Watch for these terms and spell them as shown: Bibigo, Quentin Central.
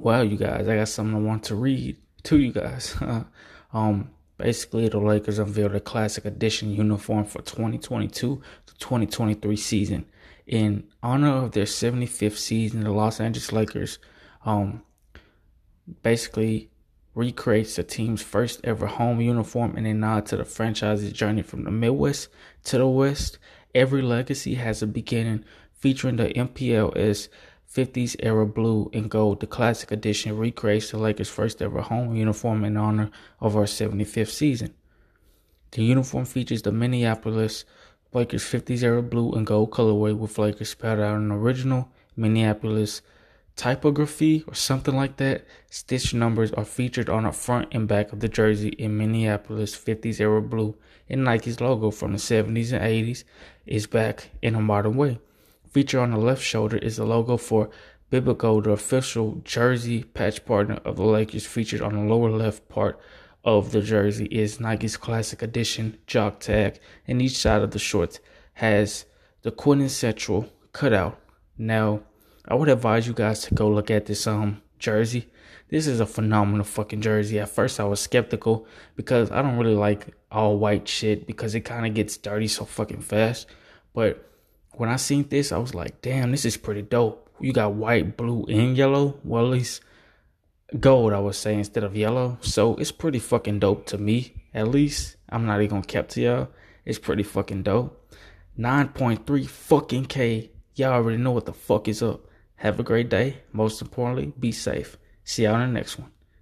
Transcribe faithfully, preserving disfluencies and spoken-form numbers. well, you guys, I got something I want to read to you guys. um, basically, the Lakers unveiled a classic edition uniform for twenty twenty-two to twenty twenty-three season. In honor of their seventy-fifth season, the Los Angeles Lakers um, basically recreates the team's first ever home uniform in a nod to the franchise's journey from the Midwest to the West. Every legacy has a beginning, featuring the M P L as fifties era blue and gold. The classic edition recreates the Lakers' first ever home uniform in honor of our seventy-fifth season. The uniform features the Minneapolis Lakers fifties era blue and gold colorway with Lakers spelled out in original Minneapolis typography or something like that. Stitch numbers are featured on the front and back of the jersey in Minneapolis fifties era blue, and Nike's logo from the seventies and eighties is back in a modern way. Featured on the left shoulder is the logo for Bibigo, the official jersey patch partner of the Lakers. Featured on the lower left part of the jersey is Nike's Classic Edition jock tag, and each side of the shorts has the Quentin Central cutout. Now, I would advise you guys to go look at this um jersey. This is a phenomenal fucking jersey. At first, I was skeptical because I don't really like all white shit because it kind of gets dirty so fucking fast, but when I seen this, I was like, damn, this is pretty dope. You got white, blue, and yellow. Well, at least gold, I would say, instead of yellow. So it's pretty fucking dope to me, at least. I'm not even going to cap to y'all. It's pretty fucking dope. nine point three fucking K. Y'all already know what the fuck is up. Have a great day. Most importantly, be safe. See y'all in the next one.